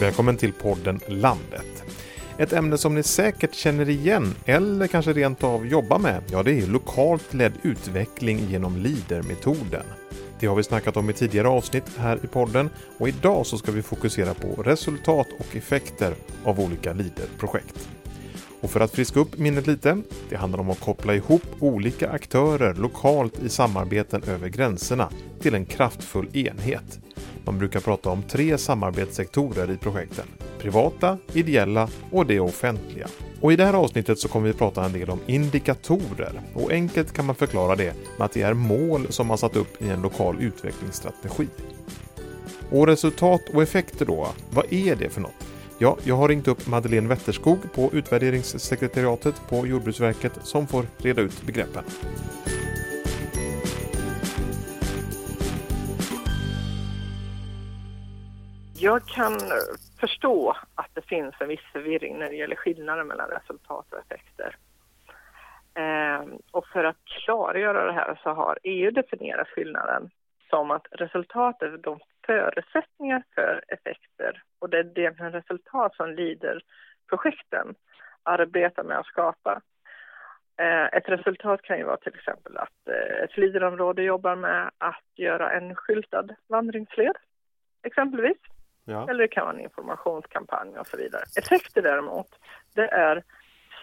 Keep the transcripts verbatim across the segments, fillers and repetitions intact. Välkommen till podden Landet. Ett ämne som ni säkert känner igen eller kanske rent av jobbar med, ja det är lokalt ledd utveckling genom Leader-metoden. Det har vi snackat om i tidigare avsnitt här i podden och idag så ska vi fokusera på resultat och effekter av olika Leader-projekt. Och för att friska upp minnet lite, det handlar om att koppla ihop olika aktörer lokalt i samarbeten över gränserna till en kraftfull enhet. Man brukar prata om tre samarbetssektorer i projekten. Privata, ideella och det offentliga. Och i det här avsnittet så kommer vi prata en del om indikatorer. Och enkelt kan man förklara det med att det är mål som man satt upp i en lokal utvecklingsstrategi. Och resultat och effekter då, vad är det för något? Ja, jag har ringt upp Madeleine Wetterskog på utvärderingssekretariatet på Jordbruksverket som får reda ut begreppen. Jag kan förstå att det finns en viss förvirring när det gäller skillnader mellan resultat och effekter. Och för att klargöra det här så har E U definierat skillnaden som att resultat är de förutsättningar för effekter. Och det är det resultat som Leader-projekten arbetar med att skapa. Ett resultat kan ju vara till exempel att ett Leader-område jobbar med att göra en skyltad vandringsled, exempelvis. Ja. Eller det kan vara en informationskampanj och så vidare. Effekter däremot, det är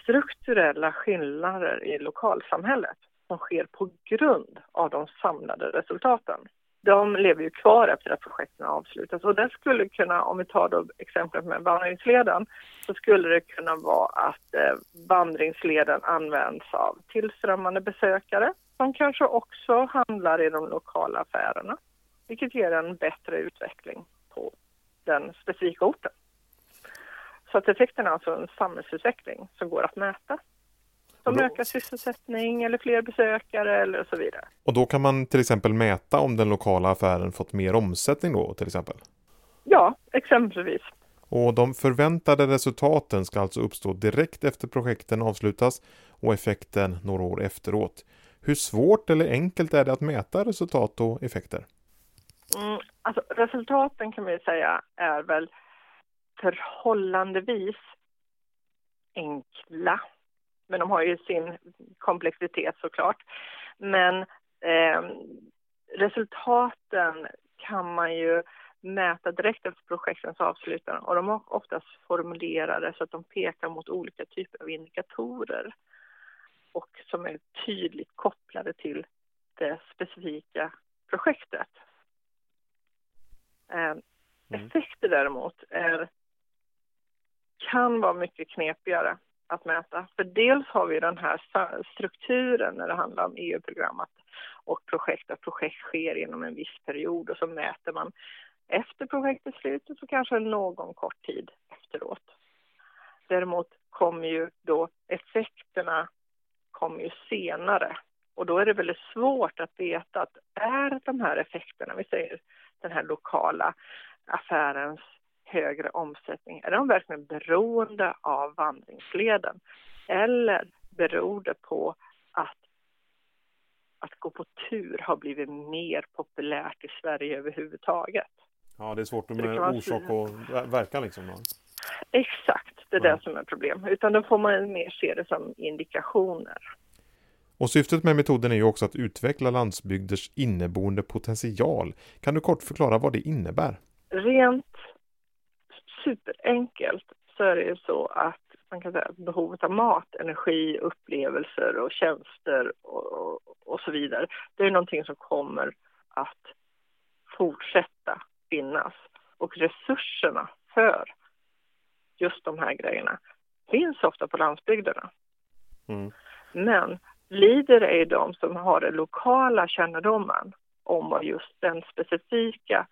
strukturella skillnader i lokalsamhället som sker på grund av de samlade resultaten. De lever ju kvar efter att projekten avslutas. Och det skulle kunna, om vi tar då exemplet med vandringsleden, så skulle det kunna vara att vandringsleden används av tillströmmande besökare som kanske också handlar i de lokala affärerna, vilket ger en bättre utveckling på den specifika orten. Så att effekten är alltså en samhällsutveckling som går att mäta. Som ökar sysselsättning eller fler besökare eller så vidare. Och då kan man till exempel mäta om den lokala affären fått mer omsättning då till exempel? Ja, exempelvis. Och de förväntade resultaten ska alltså uppstå direkt efter projekten avslutas och effekten några år efteråt. Hur svårt eller enkelt är det att mäta resultat och effekter? Mm, alltså resultaten kan vi säga är väl förhållandevis enkla. Men de har ju sin komplexitet såklart. Men eh, resultaten kan man ju mäta direkt efter projektens avslutande. Och de är oftast formulerade så att de pekar mot olika typer av indikatorer. Och som är tydligt kopplade till det specifika projektet. Eh, effekter däremot är, kan vara mycket knepigare att mäta. För dels har vi den här strukturen när det handlar om E U-programmet och projekt, att projekt sker inom en viss period och så mäter man efter projektbeslutet så kanske någon kort tid efteråt. Däremot kommer ju då effekterna kommer ju senare och då är det väldigt svårt att veta att är de här effekterna, vi säger den här lokala affärens högre omsättning. Är de verkligen beroende av vandringsleden? Eller beror det på att, att gå på tur har blivit mer populärt i Sverige överhuvudtaget? Ja, det är svårt med vara orsak och verkan liksom. Då. Exakt, det är ja. Det som är problem. Utan då får man mer se det som indikationer. Och syftet med metoden är ju också att utveckla landsbygders inneboende potential. Kan du kort förklara vad det innebär? Rent superenkelt så är det ju så att man kan säga att behovet av mat, energi, upplevelser och tjänster och, och, och så vidare. Det är någonting som kommer att fortsätta finnas. Och resurserna för just de här grejerna finns ofta på landsbygderna. Mm. Men Leader är ju de som har den lokala kännedomen om vad just den specifika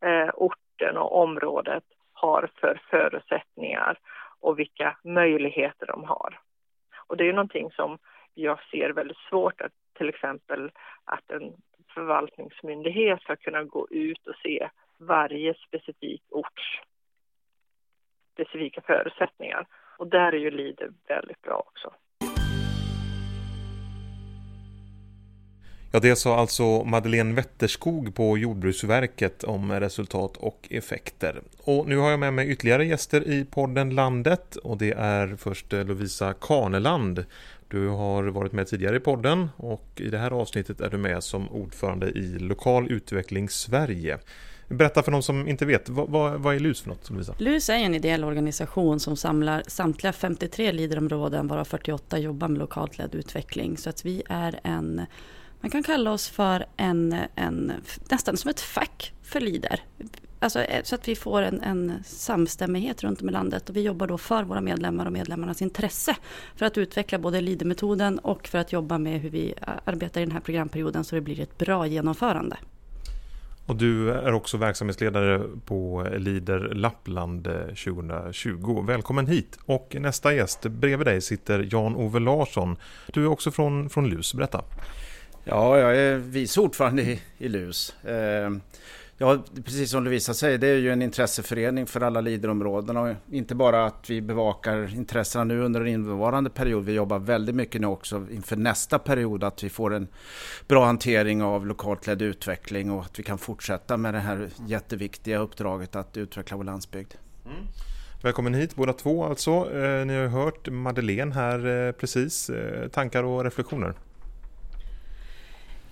eh, orten och området har för förutsättningar och vilka möjligheter de har. Och det är ju någonting som jag ser väldigt svårt att till exempel att en förvaltningsmyndighet ska kunna gå ut och se varje specifik orts specifika förutsättningar. Och där är ju Leader väldigt bra också. Ja, det sa alltså Madeleine Wetterskog på Jordbruksverket om resultat och effekter. Och nu har jag med mig ytterligare gäster i podden Landet, och det är först Lovisa Karneland. Du har varit med tidigare i podden och i det här avsnittet är du med som ordförande i Lokal Utveckling Sverige. Berätta för de som inte vet, vad, vad, vad är L U S för något? Lovisa? L U S är en ideell organisation som samlar samtliga femtiotre liderområden, varav fyrtioåtta jobbar med lokalt ledd utveckling. Så att vi är en, man kan kalla oss för en, en nästan som ett fack för lider. Alltså, så att vi får en, en samstämmighet runt om i landet, och vi jobbar då för våra medlemmar och medlemmarnas intresse för att utveckla både lidermetoden och för att jobba med hur vi arbetar i den här programperioden så det blir ett bra genomförande. Och du är också verksamhetsledare på Leader Lappland tjugo tjugo. Välkommen hit, och nästa gäst bredvid dig sitter Jan-Ove Larsson. Du är också från, från L U S, berätta. Ja, jag är vice ordförande i, i L U S. Eh, ja, precis som Lovisa säger, det är ju en intresseförening för alla liderområden, och inte bara att vi bevakar intressena nu under den innevarande period. Vi jobbar väldigt mycket nu också inför nästa period, att vi får en bra hantering av lokalt ledd utveckling och att vi kan fortsätta med det här jätteviktiga uppdraget att utveckla vår landsbygd. Mm. Välkommen hit båda två alltså. Eh, ni har hört Madeleine här eh, precis. Eh, tankar och reflektioner?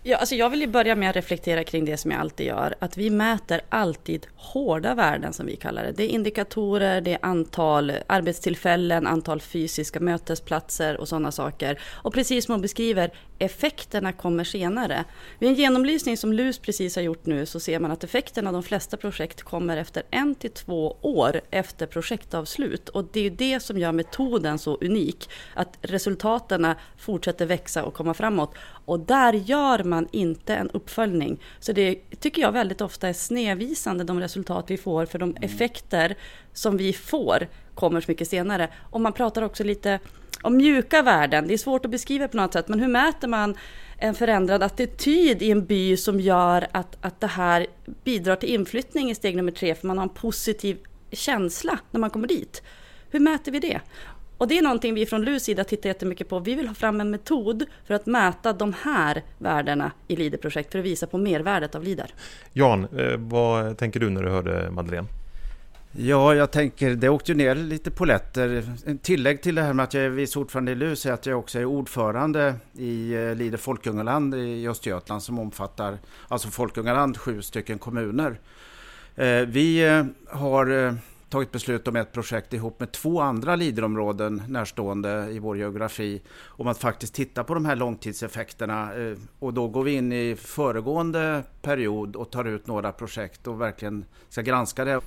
Ja, alltså jag vill ju börja med att reflektera kring det som jag alltid gör. Att vi mäter alltid hårda värden, som vi kallar det. Det är indikatorer, det är antal arbetstillfällen, antal fysiska mötesplatser och sådana saker. Och precis som hon beskriver, effekterna kommer senare. Vid en genomlysning som L U S precis har gjort nu så ser man att effekterna av de flesta projekt kommer efter en till två år efter projektavslut. Och det är ju det som gör metoden så unik. Att resultaten fortsätter växa och komma framåt. Och där gör man Man inte en uppföljning. Så det tycker jag väldigt ofta är snedvisande, de resultat vi får, för de effekter som vi får kommer så mycket senare. Och man pratar också lite om mjuka värden. Det är svårt att beskriva på något sätt, men hur mäter man en förändrad attityd i en by som gör att, att det här bidrar till inflyttning i steg nummer tre, för man har en positiv känsla när man kommer dit. Hur mäter vi det? Och det är någonting vi från L U S sida tittar jättemycket på. Vi vill ha fram en metod för att mäta de här värdena i LEADER-projekt för att visa på mervärdet av LEADER. Jan, vad tänker du när du hörde Madeleine? Ja, jag tänker, det åkte ju ner lite poletter. En tillägg till det här med att jag är vice ordförande i L U S är att jag också är ordförande i Leader Folkungaland i Östergötland, som omfattar, alltså Folkungaland, sju stycken kommuner. Vi har tagit beslut om ett projekt ihop med två andra liderområden närstående i vår geografi om att faktiskt titta på de här långtidseffekterna, och då går vi in i föregående period och tar ut några projekt och verkligen ska granska det.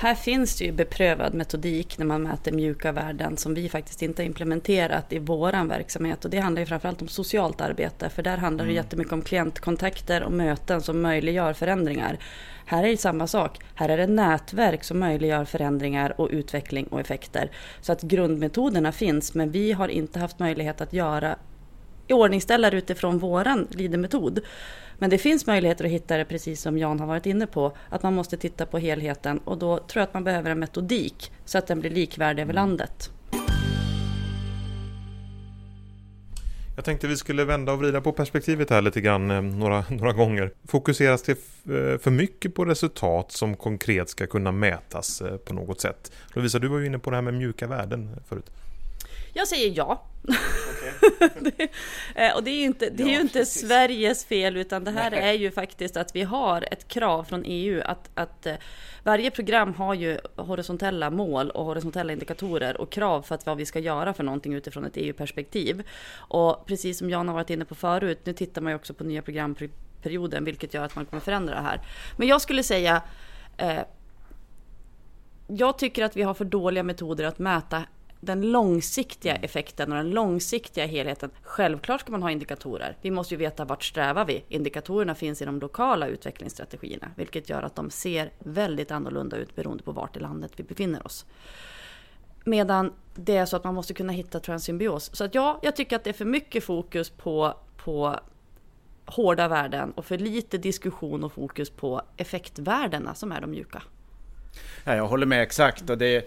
Här finns det ju beprövad metodik när man mäter mjuka värden som vi faktiskt inte har implementerat i våran verksamhet, och det handlar ju framförallt om socialt arbete, för där handlar det mm. jättemycket om klientkontakter och möten som möjliggör förändringar. Här är det samma sak. Här är det nätverk som möjliggör förändringar och utveckling och effekter. Så att grundmetoderna finns, men vi har inte haft möjlighet att göra iordningställar utifrån våran LEADER-metod. Men det finns möjligheter att hitta det, precis som Jan har varit inne på, att man måste titta på helheten, och då tror jag att man behöver en metodik så att den blir likvärdig över landet. Jag tänkte vi skulle vända och vrida på perspektivet här lite grann några, några gånger. Fokuseras det för mycket på resultat som konkret ska kunna mätas på något sätt? Lovisa, du var ju inne på det här med mjuka värden förut. Jag säger ja. Okay. det, och det är ju inte, det är ja, ju inte Sveriges fel, utan det här Nej. Är ju faktiskt att vi har ett krav från E U att, att varje program har ju horisontella mål och horisontella indikatorer och krav för att vad vi ska göra för någonting utifrån ett E U-perspektiv. Och precis som Jan har varit inne på förut, nu tittar man ju också på nya programperioden, vilket gör att man kommer förändra det här. Men jag skulle säga, eh, jag tycker att vi har för dåliga metoder att mäta den långsiktiga effekten och den långsiktiga helheten. Självklart ska man ha indikatorer. Vi måste ju veta vart strävar vi. Indikatorerna finns i de lokala utvecklingsstrategierna, vilket gör att de ser väldigt annorlunda ut beroende på vart i landet vi befinner oss. Medan det är så att man måste kunna hitta transymbios. Så att ja, jag tycker att det är för mycket fokus på, på hårda värden och för lite diskussion och fokus på effektvärdena som är de mjuka. Ja, jag håller med exakt, och det är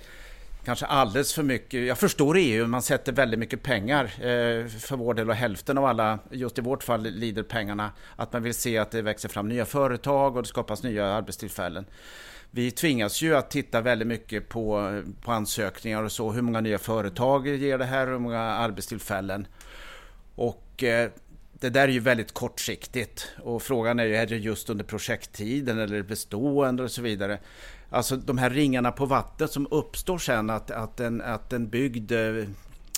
kanske alldeles för mycket. Jag förstår E U, man sätter väldigt mycket pengar eh, för vår del, och hälften av alla, just i vårt fall, lider pengarna. Att man vill se att det växer fram nya företag och det skapas nya arbetstillfällen. Vi tvingas ju att titta väldigt mycket på, på ansökningar och så. Hur många nya företag ger det här, hur många arbetstillfällen. Och eh, det där är ju väldigt kortsiktigt. Och frågan är ju, är det just under projekttiden eller bestående och så vidare. Alltså de här ringarna på vattnet som uppstår sen, att, att, en, att en bygd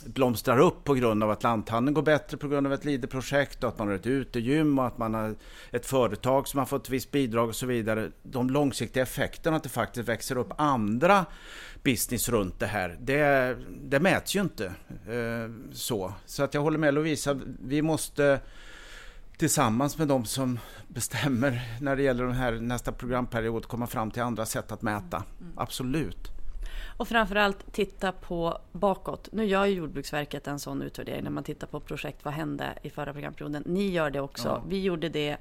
blomstrar upp på grund av att lanthandeln går bättre på grund av ett Leaderprojekt, och att man har ett utegym och att man har ett företag som har fått visst bidrag och så vidare. De långsiktiga effekterna, att det faktiskt växer upp andra business runt det här, det, det mäts ju inte eh, så. Så att jag håller med Lovisa, vi måste tillsammans med de som bestämmer när det gäller den här nästa programperiod komma fram till andra sätt att mäta. Mm. Absolut. Och framförallt titta på bakåt. Nu gör ju Jordbruksverket en sån utvärdering när man tittar på projekt. Vad hände i förra programperioden? Ni gör det också. Ja. Vi gjorde det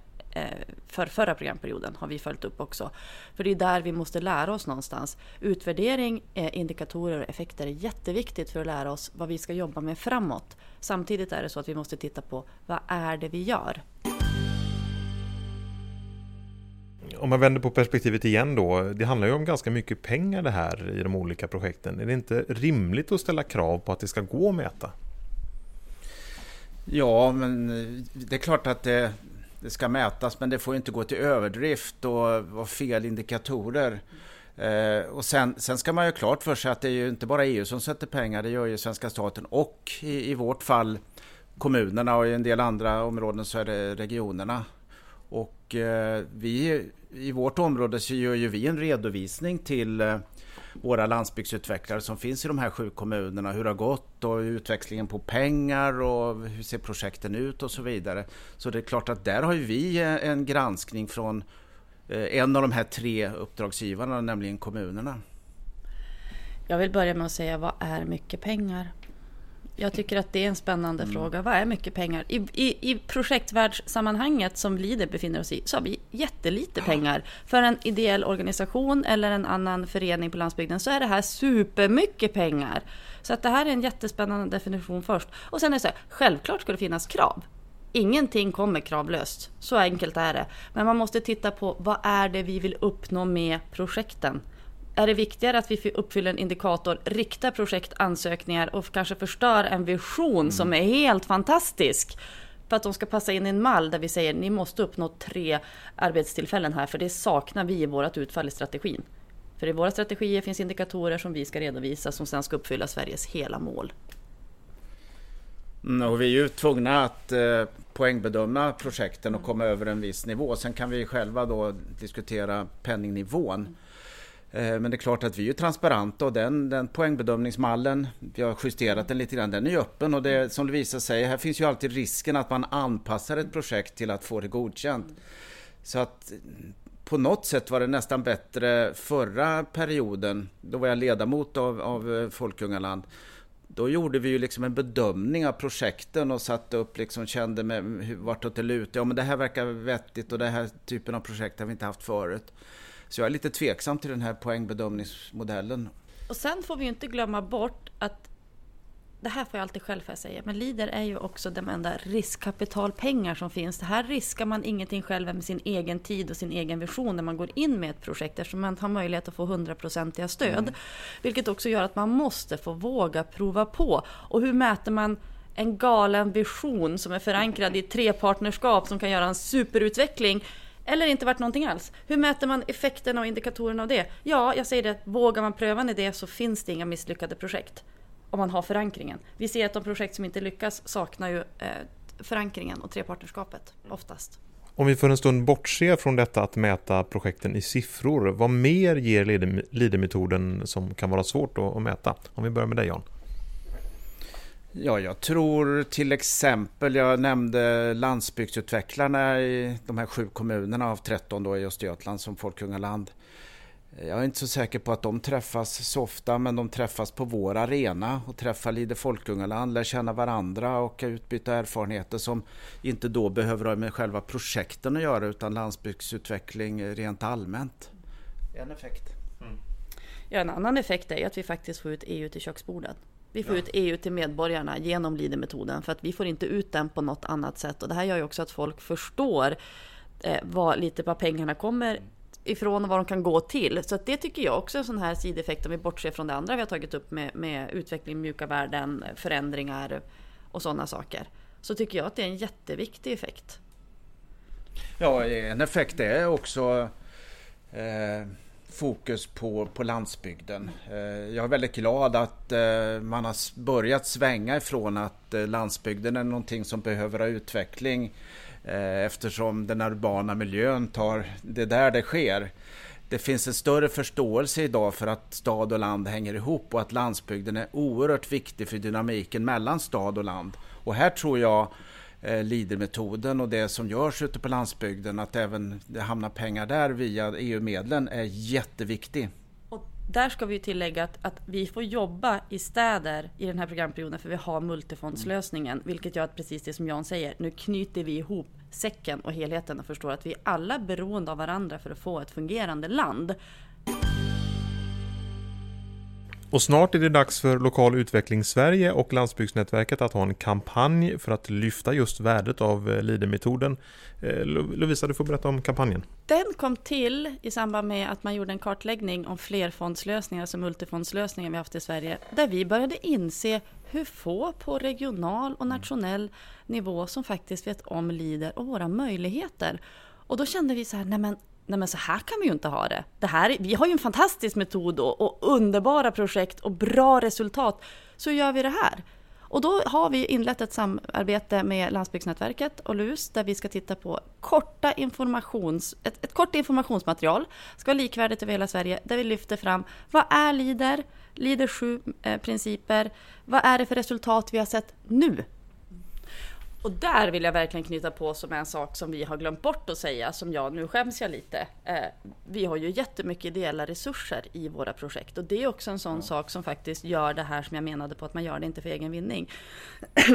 för förra programperioden, har vi följt upp också. För det är där vi måste lära oss någonstans. Utvärdering, indikatorer och effekter är jätteviktigt för att lära oss vad vi ska jobba med framåt. Samtidigt är det så att vi måste titta på vad är det vi gör. Om man vänder på perspektivet igen då, det handlar ju om ganska mycket pengar det här i de olika projekten. Är det inte rimligt att ställa krav på att det ska gå att mäta? Ja, men det är klart att det, det ska mätas, men det får inte gå till överdrift och vara fel indikatorer. Eh, och sen, sen ska man ju klart för sig att det är ju inte bara E U som sätter pengar, det gör ju svenska staten och i, i vårt fall kommunerna, och i en del andra områden så är det regionerna. Och eh, vi i vårt område så gör ju vi en redovisning till eh, våra landsbygdsutvecklare som finns i de här sju kommunerna. Hur det har gått och utvecklingen på pengar och hur ser projekten ut och så vidare. Så det är klart att där har ju vi en granskning från eh, en av de här tre uppdragsgivarna, nämligen kommunerna. Jag vill börja med att säga, vad är mycket pengar? Jag tycker att det är en spännande mm. fråga. Vad är mycket pengar? I, i, i projektvärldssammanhanget som Leader befinner oss i så har vi jättelite pengar. För en ideell organisation eller en annan förening på landsbygden så är det här supermycket pengar. Så att det här är en jättespännande definition först. Och sen är det så här, självklart ska det finnas krav. Ingenting kommer kravlöst. Så enkelt är det. Men man måste titta på vad är det vi vill uppnå med projekten. Är det viktigare att vi uppfyller en indikator, riktar projektansökningar och kanske förstör en vision mm. som är helt fantastisk för att de ska passa in i en mall där vi säger ni måste uppnå tre arbetstillfällen här, för det saknar vi i vårt utfall i strategin. För i våra strategier finns indikatorer som vi ska redovisa som sedan ska uppfylla Sveriges hela mål. Mm, och vi är ju tvungna att eh, poängbedöma projekten och komma över en viss nivå. Sen kan vi själva då diskutera penningnivån. Mm. Men det är klart att vi är transparenta, och den, den poängbedömningsmallen, vi har justerat den lite grann, den är öppen, och det som Lovisa säger, här finns ju alltid risken att man anpassar ett projekt till att få det godkänt. Så att på något sätt var det nästan bättre förra perioden, då var jag ledamot av, av Folkungaland. Då gjorde vi ju liksom en bedömning av projekten och satte upp, liksom kände med vart det lutar. Ja, men det här verkar vettigt och det här typen av projekt har vi inte haft förut. Så jag är lite tveksam till den här poängbedömningsmodellen. Och sen får vi ju inte glömma bort att, det här får jag alltid själv för att säga, men Leader är ju också de enda riskkapitalpengar som finns. Det här riskar man ingenting själv med sin egen tid och sin egen vision när man går in med ett projekt, eftersom man har möjlighet att få hundraprocentiga stöd. Mm. Vilket också gör att man måste få våga prova på. Och hur mäter man en galen vision som är förankrad i tre partnerskap som kan göra en superutveckling? Eller inte varit någonting alls. Hur mäter man effekterna och indikatorerna av det? Ja, jag säger det. Vågar man pröva en idé så finns det inga misslyckade projekt. Om man har förankringen. Vi ser att de projekt som inte lyckas saknar ju eh, förankringen och trepartnerskapet oftast. Om vi för en stund bortser från detta att mäta projekten i siffror. Vad mer ger Leadermetoden som kan vara svårt att mäta? Om vi börjar med dig, Jan. Ja, jag tror till exempel, jag nämnde landsbygdsutvecklarna i de här sju kommunerna av tretton då i Östergötland som Folkungaland. Jag är inte så säker på att de träffas så ofta, men de träffas på vår arena och träffar Leader Folkungaland, lär känna varandra och utbyta erfarenheter som inte då behöver ha med själva projekten att göra utan landsbygdsutveckling rent allmänt. En effekt. Mm. Ja, en annan effekt är att vi faktiskt får ut E U till köksborden. Vi får ja. ut E U till medborgarna genom Leader-metoden, för att vi får inte ut den på något annat sätt. Och det här gör ju också att folk förstår eh, vad, lite vad pengarna kommer ifrån och vad de kan gå till. Så att det tycker jag också är en sån här sideffekt, om vi bortser från det andra vi har tagit upp med, med utveckling, mjuka värden, förändringar och sådana saker. Så tycker jag att det är en jätteviktig effekt. Ja, en effekt är också eh, fokus på, på landsbygden. Eh, jag är väldigt glad att eh, man har börjat svänga ifrån att eh, landsbygden är någonting som behöver ha utveckling, eh, eftersom den urbana miljön tar det där det sker. Det finns en större förståelse idag för att stad och land hänger ihop och att landsbygden är oerhört viktig för dynamiken mellan stad och land. Och här tror jag eh, Leader-metoden och det som görs ute på landsbygden, att även det hamnar pengar där via E U-medlen, är jätteviktig. Och där ska vi tillägga att, att vi får jobba i städer i den här programperioden, för vi har multifondslösningen, vilket gör att, precis det som Jan säger, nu knyter vi ihop säcken och helheten och förstår att vi är alla beroende av varandra för att få ett fungerande land. Och snart är det dags för Lokal Utveckling Sverige och Landsbygdsnätverket att ha en kampanj för att lyfta just värdet av Leader-metoden. Lovisa, du får berätta om kampanjen. Den kom till i samband med att man gjorde en kartläggning om flerfondslösningar, alltså multifondslösningar vi haft i Sverige, där vi började inse hur få på regional och nationell nivå som faktiskt vet om Leader och våra möjligheter. Och då kände vi så här, nej men, Nej men så här kan vi ju inte ha det. det här, vi har ju en fantastisk metod och underbara projekt och bra resultat. Så gör vi det här. Och då har vi inlett ett samarbete med Landsbygdsnätverket och L U S, där vi ska titta på korta informations, ett, ett kort informationsmaterial. Ska vara likvärdigt över hela Sverige, där vi lyfter fram vad är Leader, Leader sju eh, principer, vad är det för resultat vi har sett nu? Och där vill jag verkligen knyta på som en sak som vi har glömt bort att säga, som jag nu skäms jag lite. Eh, vi har ju jättemycket ideella resurser i våra projekt, och det är också en sån ja. sak som faktiskt gör det här som jag menade på att man gör det inte för egen vinning.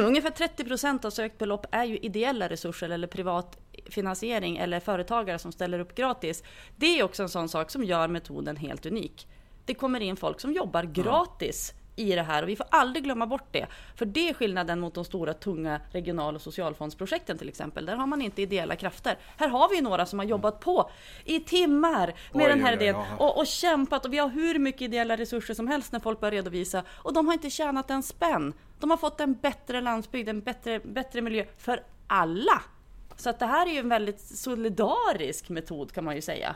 Ungefär trettio procent av sökt belopp är ju ideella resurser eller privat finansiering eller företagare som ställer upp gratis. Det är också en sån sak som gör metoden helt unik. Det kommer in folk som jobbar gratis i det här, och vi får aldrig glömma bort det. För det är skillnaden mot de stora tunga regional- och socialfondsprojekten till exempel. Där har man inte ideella krafter. Här har vi några som har jobbat på i timmar med oj, den här idén och, och kämpat. Och vi har hur mycket ideella resurser som helst när folk börjar redovisa. Och de har inte tjänat en spänn. De har fått en bättre landsbygd, en bättre, bättre miljö för alla. Så att det här är ju en väldigt solidarisk metod, kan man ju säga.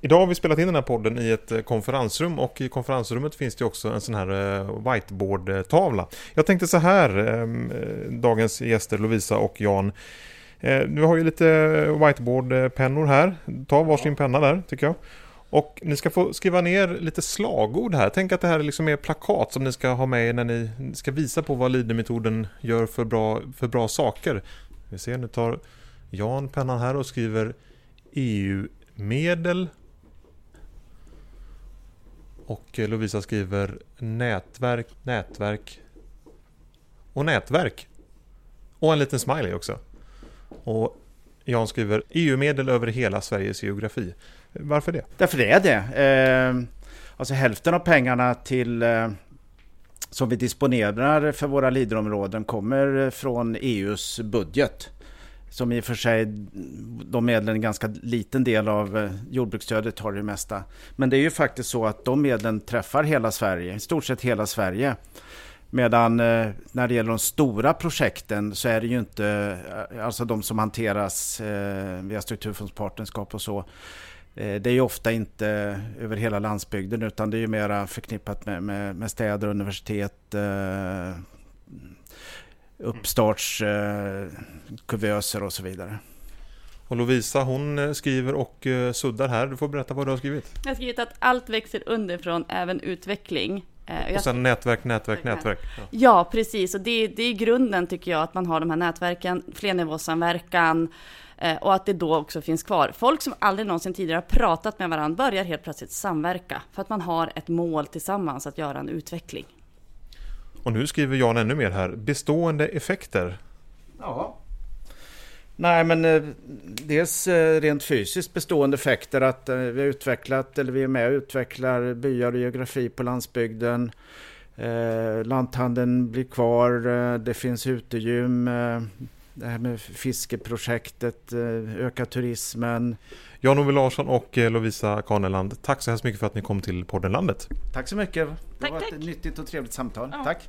Idag har vi spelat in den här podden i ett konferensrum, och i konferensrummet finns det också en sån här whiteboard-tavla. Jag tänkte så här, dagens gäster Lovisa och Jan. Vi har ju lite whiteboard-pennor här. Ta varsin penna där, tycker jag. Och ni ska få skriva ner lite slagord här. Tänk att det här liksom är plakat som ni ska ha med när ni ska visa på vad Leader-metoden gör för bra, för bra saker. Vi ser, nu tar Jan pennan här och skriver E U-medel. Och Lovisa skriver nätverk, nätverk och nätverk. Och en liten smiley också. Och Jan skriver E U-medel över hela Sveriges geografi. Varför det? Därför det är det. Eh, alltså hälften av pengarna till, eh, som vi disponerar för våra Leaderområden kommer från E U:s budget. Som i och för sig, de medlen är en ganska liten del av jordbruksstödet, har det mesta. Men det är ju faktiskt så att de medlen träffar hela Sverige, i stort sett hela Sverige. Medan när det gäller de stora projekten så är det ju inte, alltså de som hanteras via strukturfondspartnerskap och så, det är ju ofta inte över hela landsbygden, utan det är ju mera förknippat med, med, med städer, universitet, uppstartskuvöser och så vidare. Och Lovisa, hon skriver och suddar här. Du får berätta vad du har skrivit. Jag har skrivit att allt växer underifrån, även utveckling. Och sen nätverk, nätverk, nätverk. Ja, precis. Och det, det är grunden, tycker jag, att man har de här nätverken, flernivåsamverkan, och att det då också finns kvar. Folk som aldrig någonsin tidigare har pratat med varandra börjar helt plötsligt samverka för att man har ett mål tillsammans att göra en utveckling. Och nu skriver Jan ännu mer här. Bestående effekter. Ja. Nej, men eh, dels eh, rent fysiskt bestående effekter att eh, vi har utvecklat eller vi är med och utvecklar byar och geografi på landsbygden. Eh, lanthandeln blir kvar, eh, det finns utegym, eh, det här med fiskeprojektet, eh, öka turismen. Jan-Ove Larsson och eh, Lovisa Karneland, tack så hemskt mycket för att ni kom till Poddenlandet. Tack så mycket, det tack, var tack. Ett nyttigt och trevligt samtal. Ja. Tack.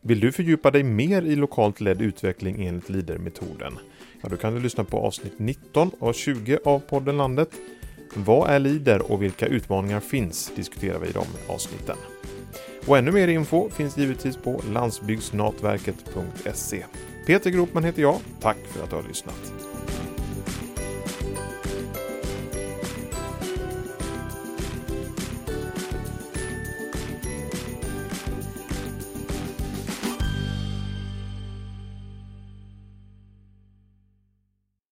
Vill du fördjupa dig mer i lokalt ledd utveckling enligt Leader-metoden? Ja, då kan du lyssna på avsnitt nitton och tjugo av podden Landet. Vad är Leader och vilka utmaningar finns diskuterar vi i de avsnitten. Och ännu mer info finns givetvis på landsbygdsnätverket punkt se. Peter Gropman heter jag. Tack för att du har lyssnat.